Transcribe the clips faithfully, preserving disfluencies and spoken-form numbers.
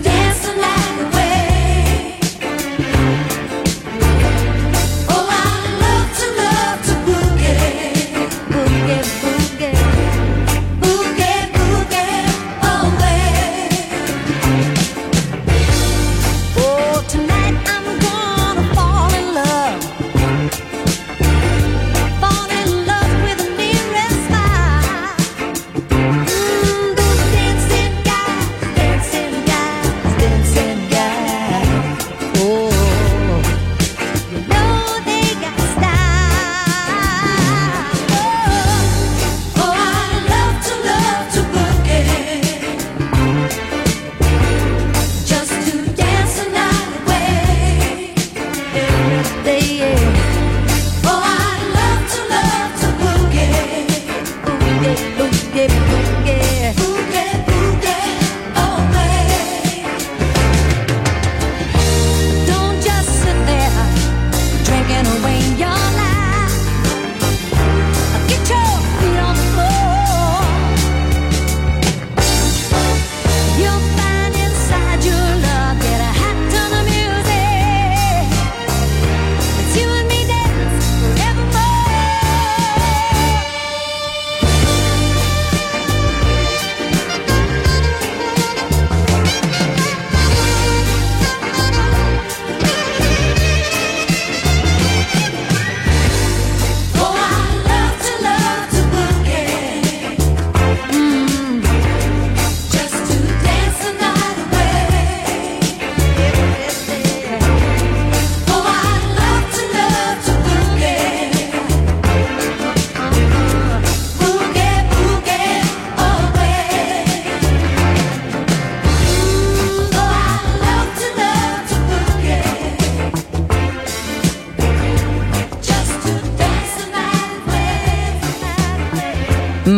Dancing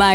My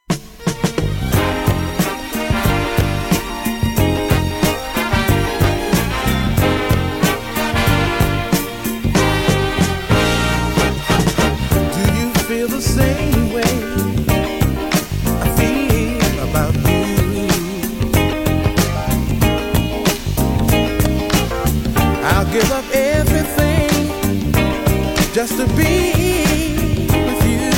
Just to be with you.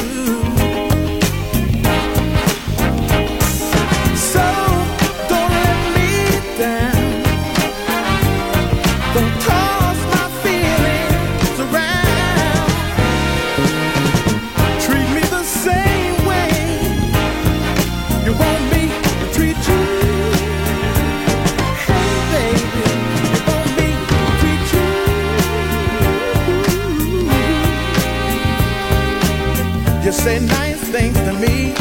So don't let me down. Don't toss my feelings around. Treat me the same way you want me to treat you. Hey baby, you want me to treat you. You say nice things to me,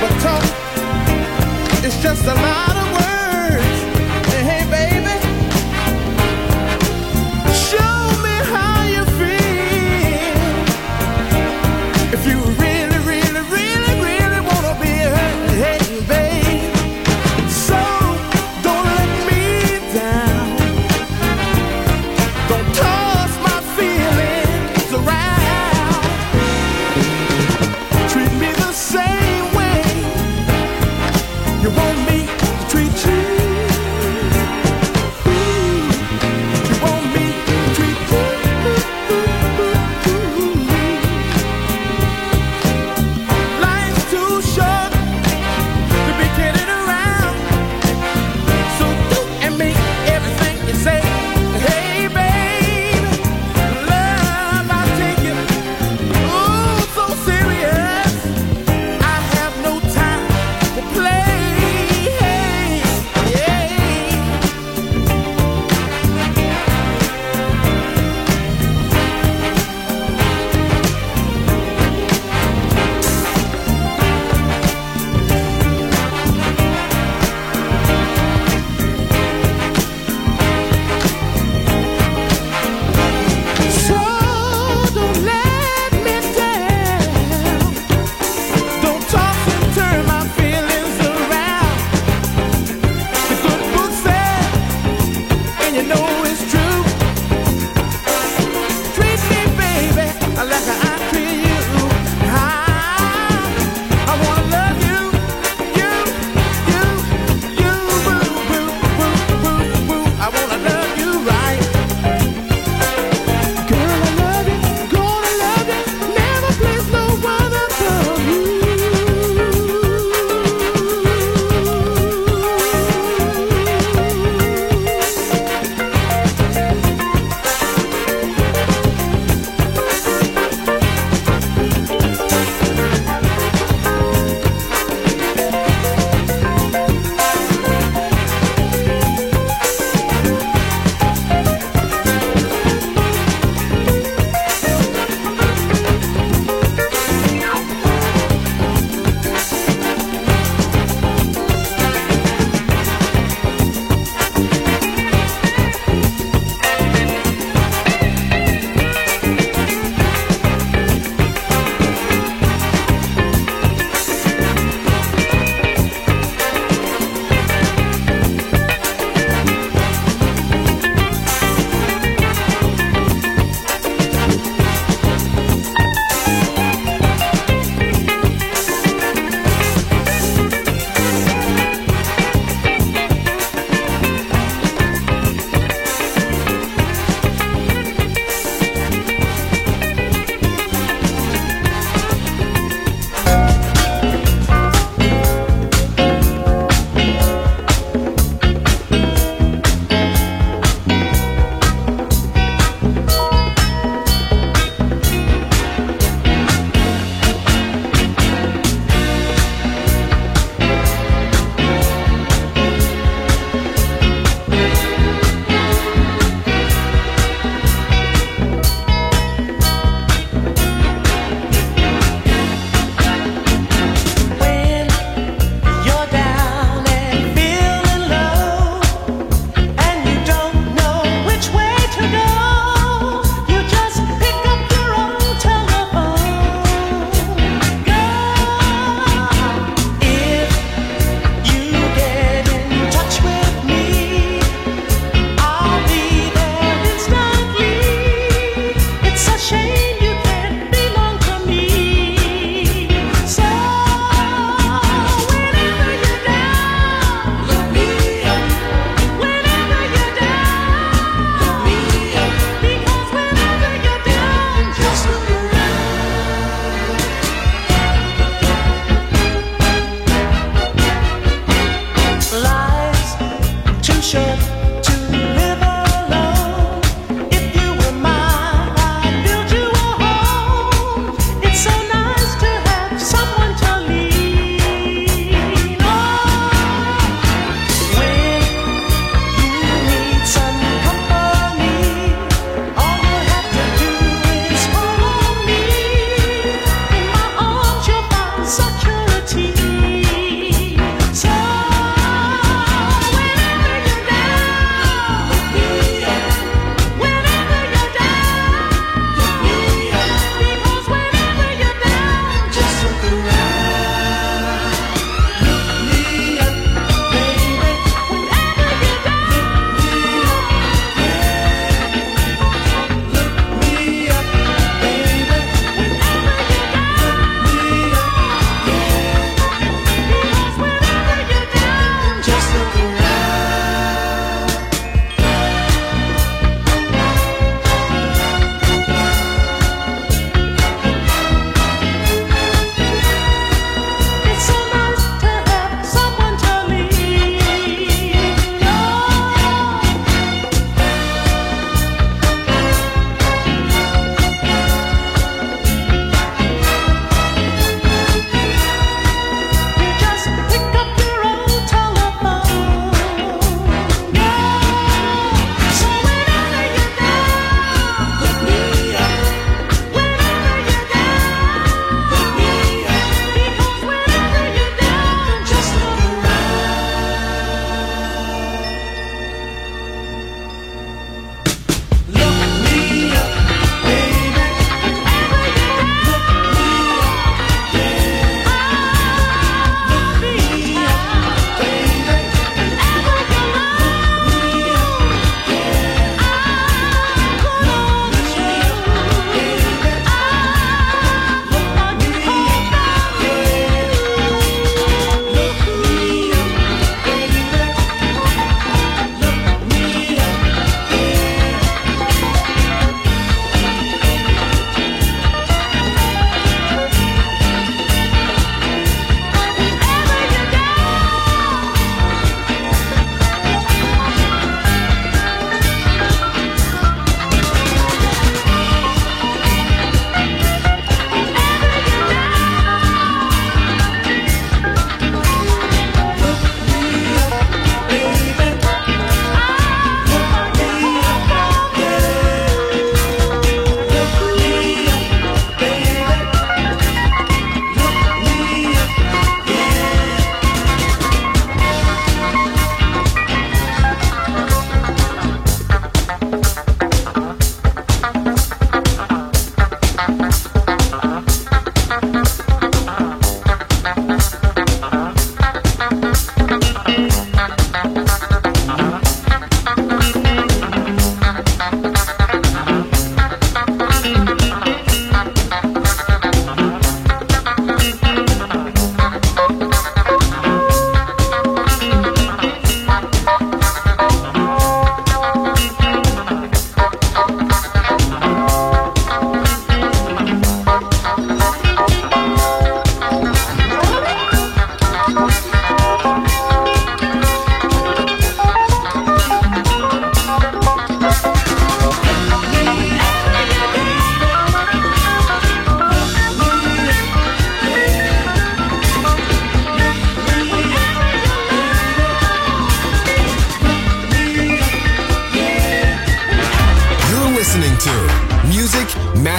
but talk is just a lot of words. Hey, baby, show me how you feel. If you really, really, really, really want to be hurt, hey, babe. So don't let me down. Don't toss my feelings around. Treat me the same way you want me to treat you.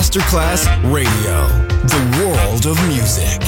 Masterclass Radio, the world of music.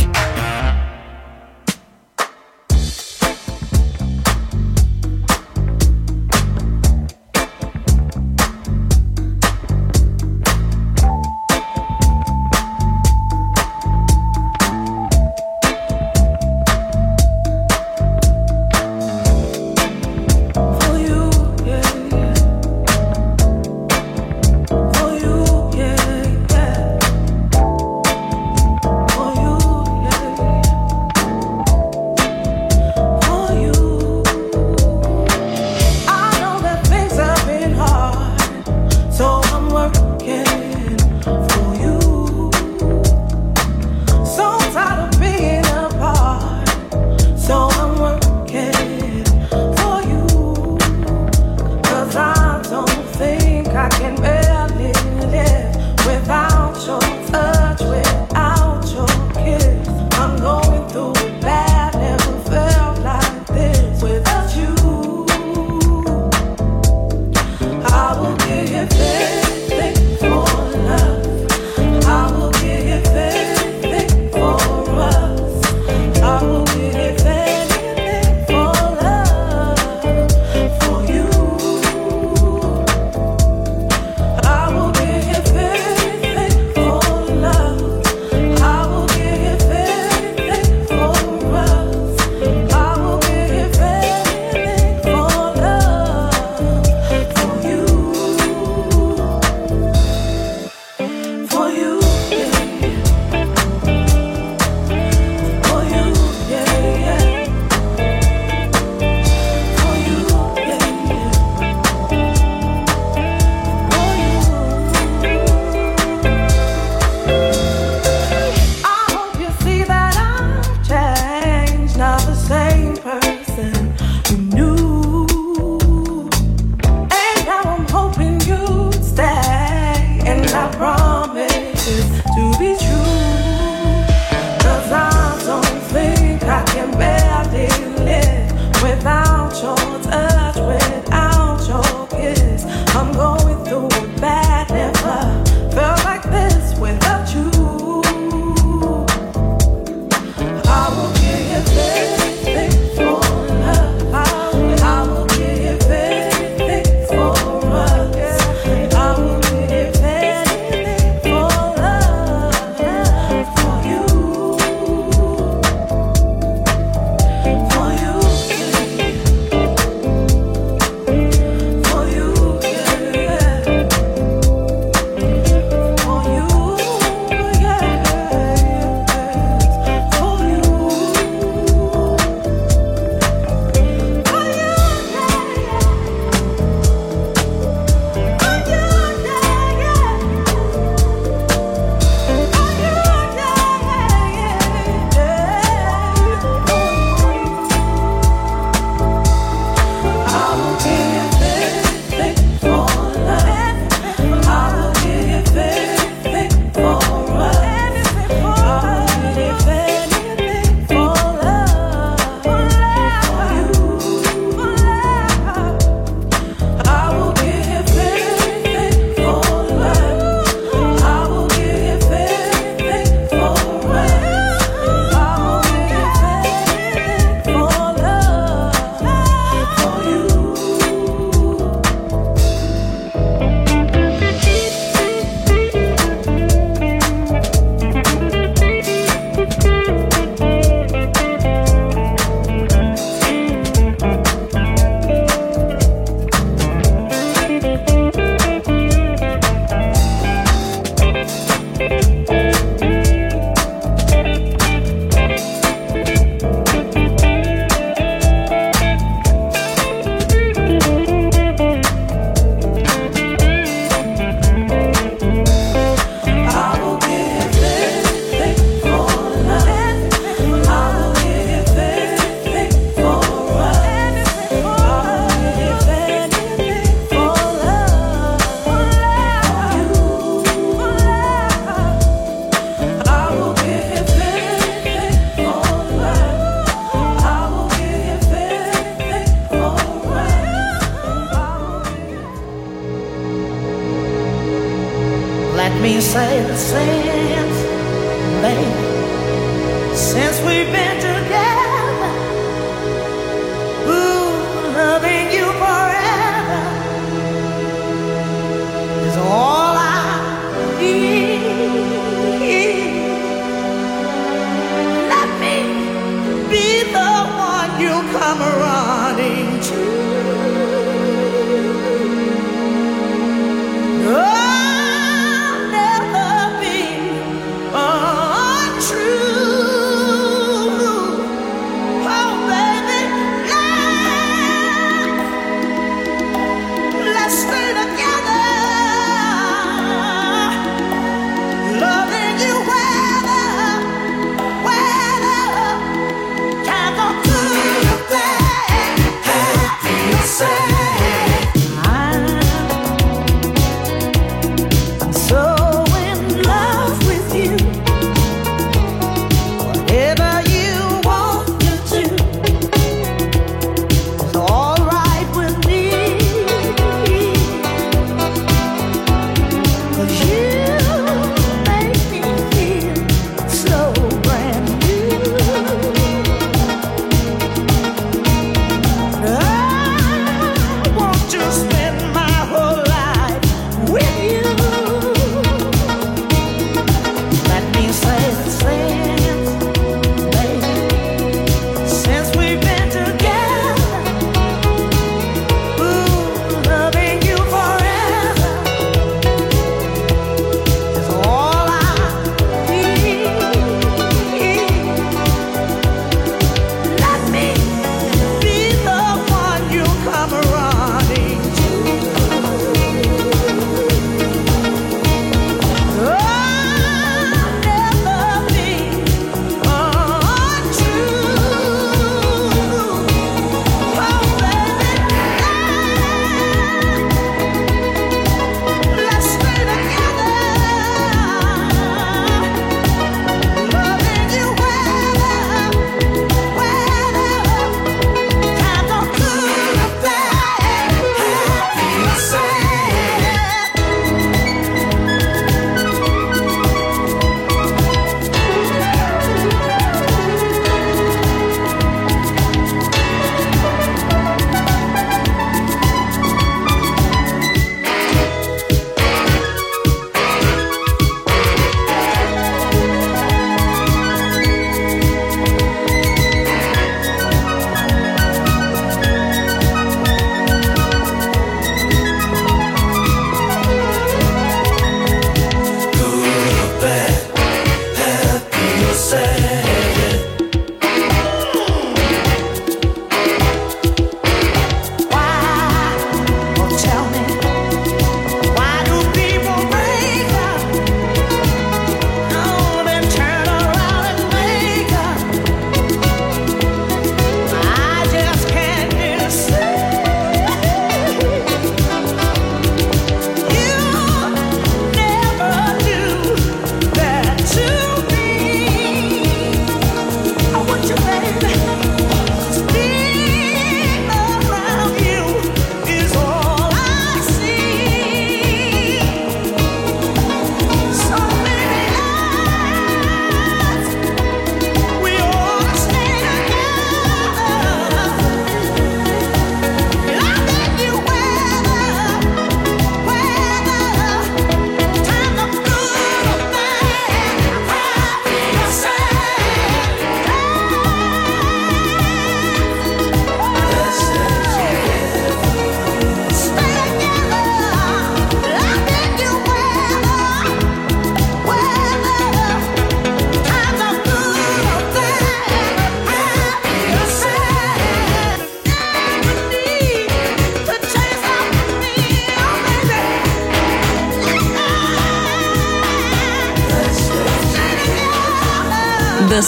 The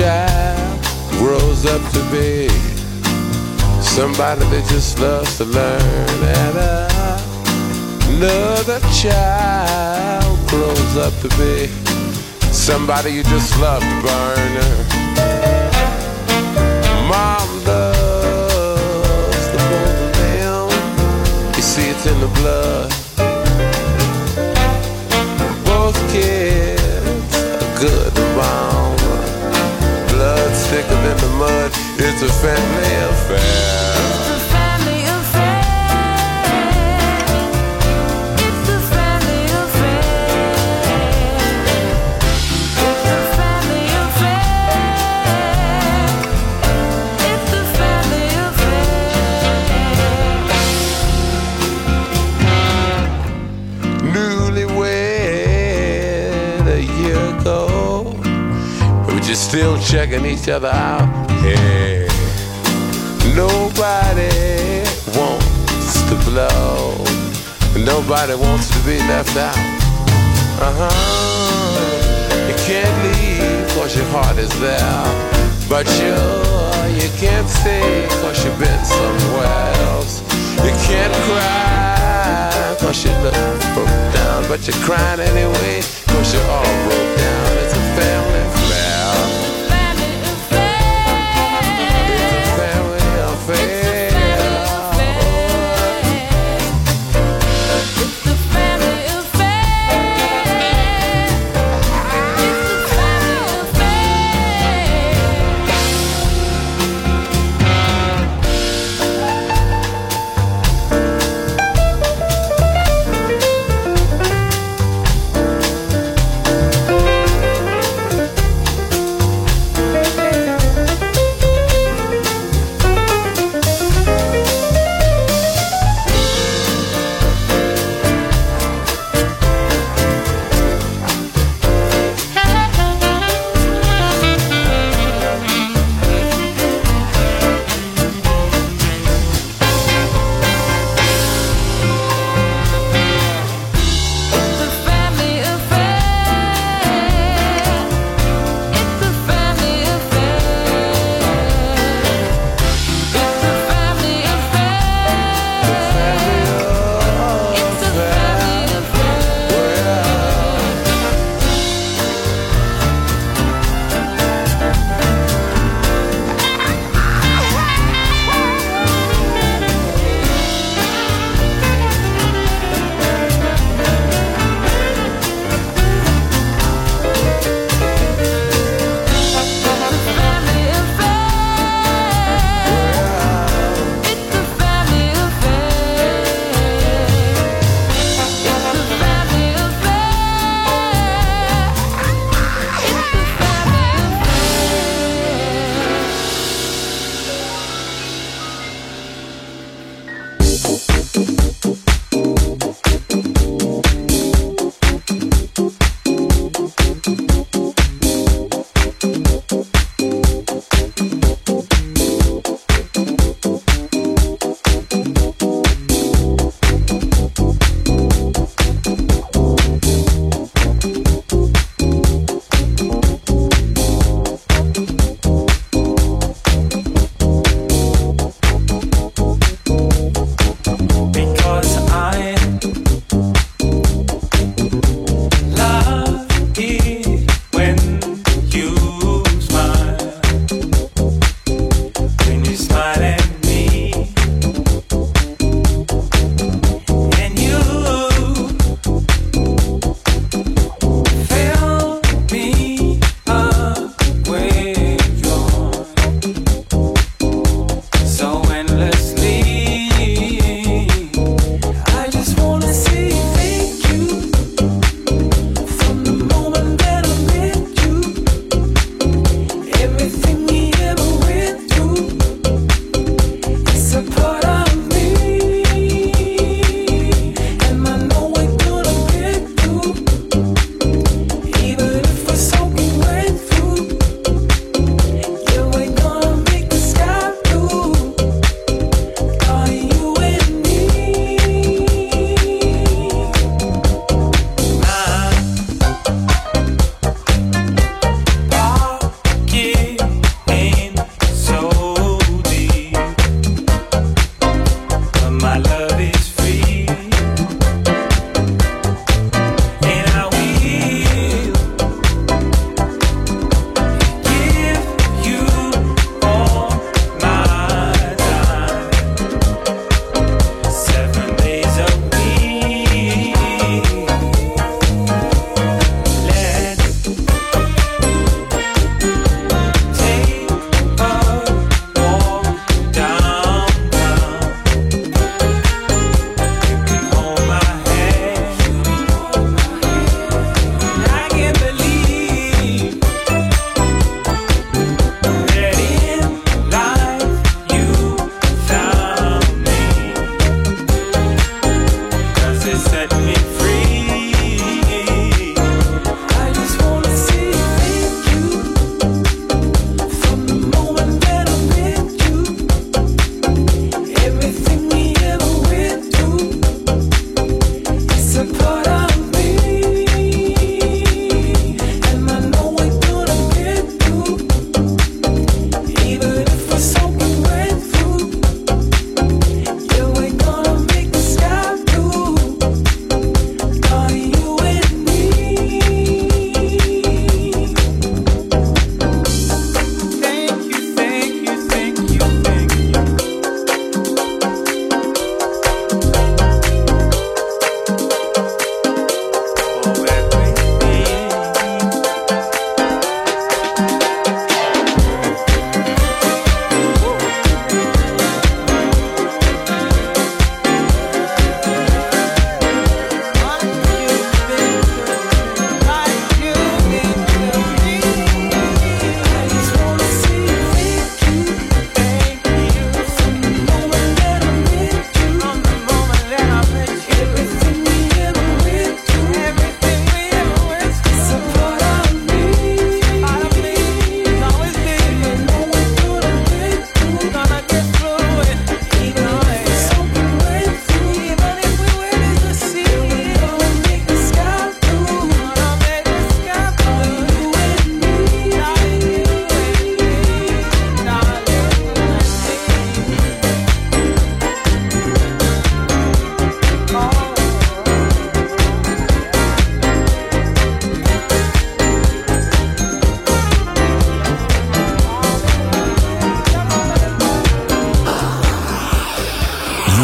child grows up to be somebody that just loves to learn, and another child grows up to be somebody you just love to burn. Mom loves the both of them, you see it's in the blood. Both kids are good to mom, blood's thicker than the mud, it's a family affair. Still checking each other out. Hey, nobody wants to blow. Nobody wants to be left out. Uh-huh. You can't leave cause your heart is there, but you you can't stay cause you've been somewhere else. You can't cry cause you look broke down, but you're crying anyway cause you're all broke down. It's a family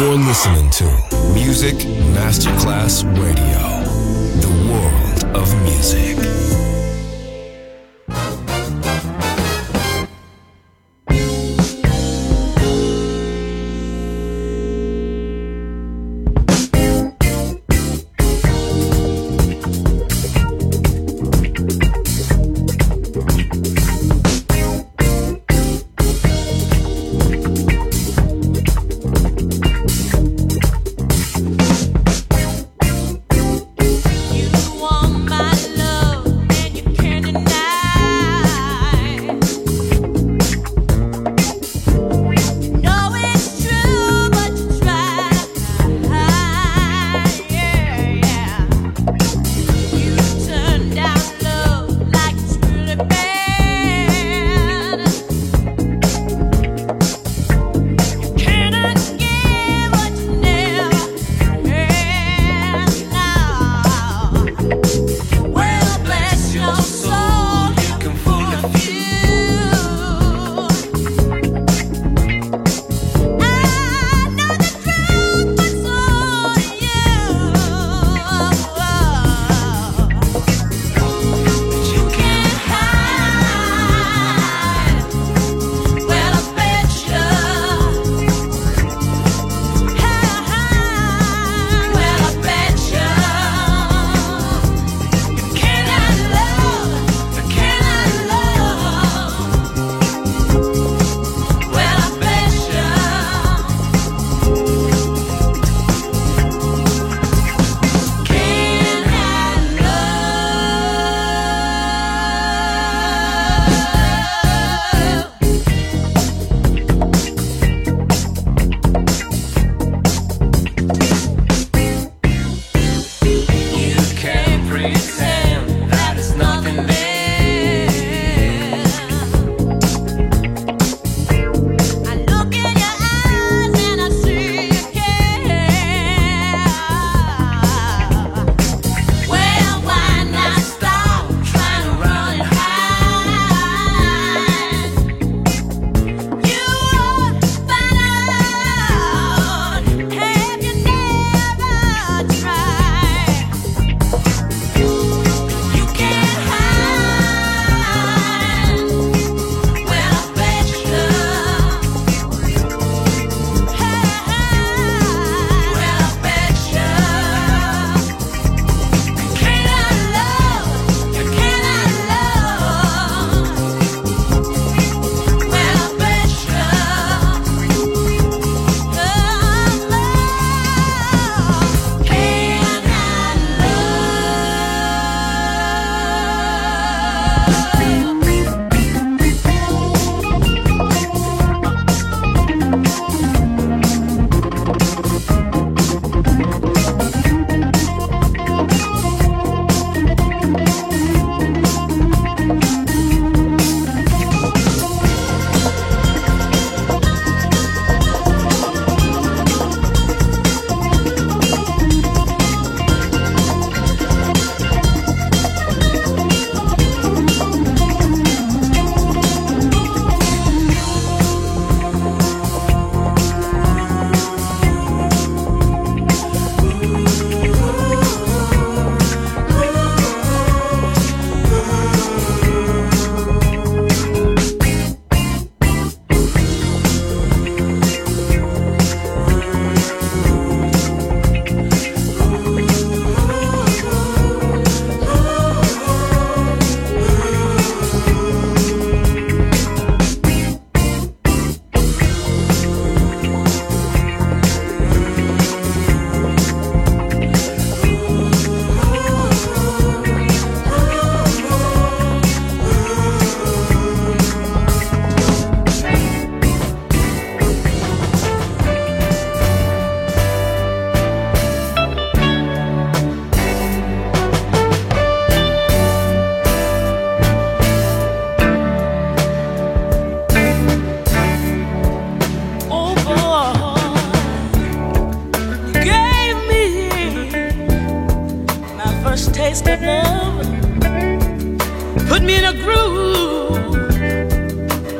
You're listening to Music Masterclass Radio, the world of music.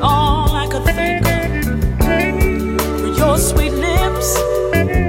All I could think of were your sweet lips.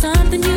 Something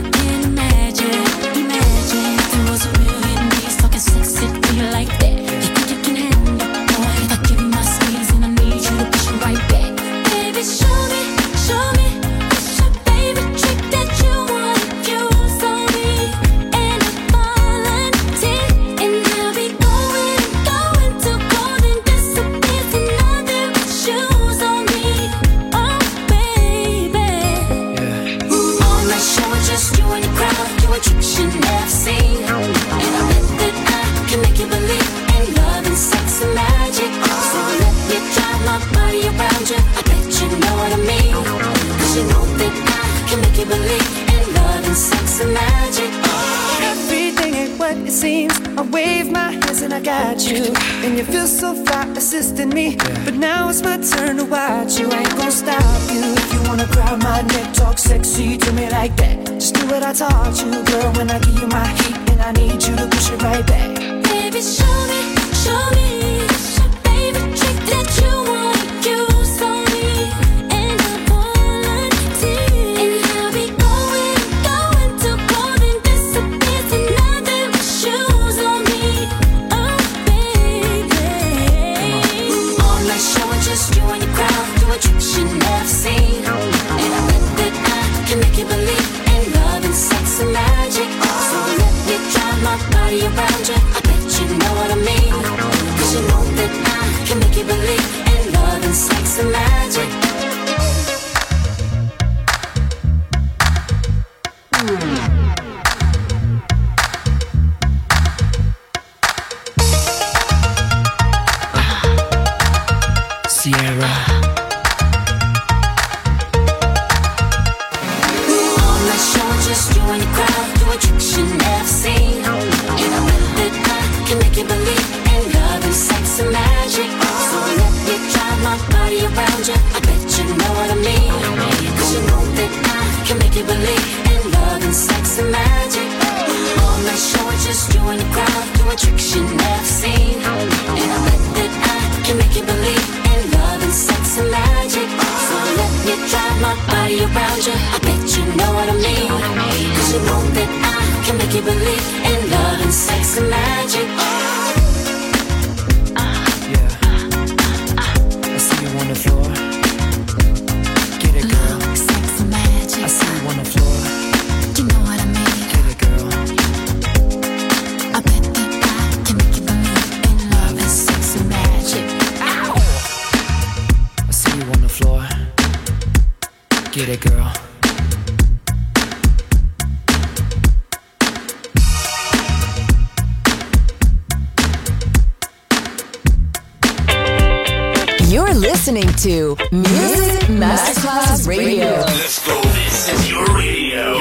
To Music Masterclass Radio. Let's go. This is your radio.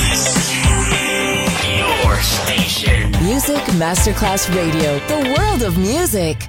This is your station. Music Masterclass Radio. The world of music.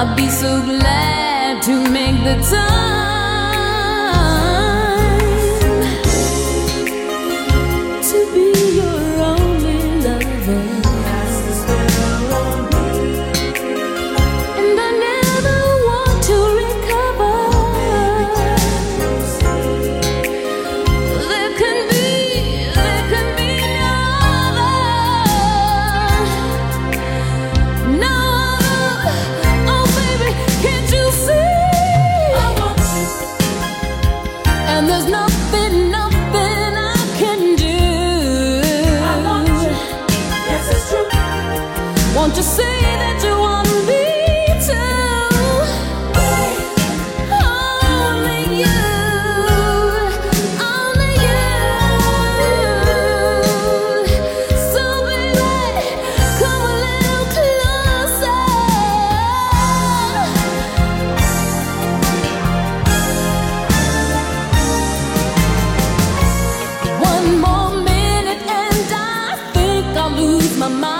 I'd be so glad to make the time to be your only lover. And I never want to recover. There can be, there can be other. No other. And there's nothing, nothing I can do. I want you, yes it's true. Won't you say that you want me to only you, only you. So baby, come a little closer. One more minute and I think I'll lose my mind.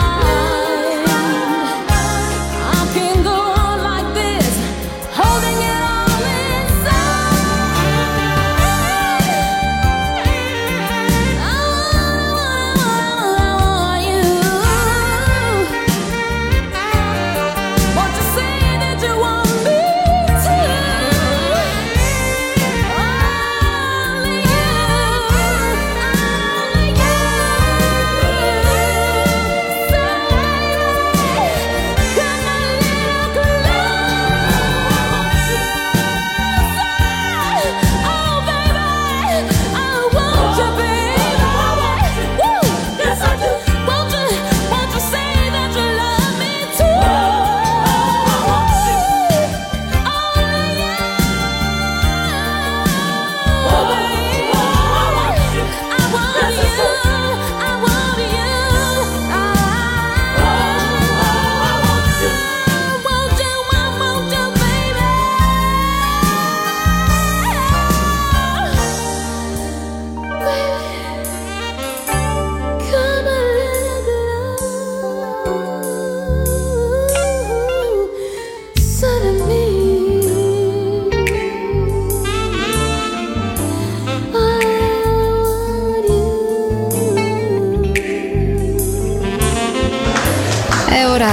I can't go on like this, holding it all inside. I want you. Won't you say that you want me to? Only È ora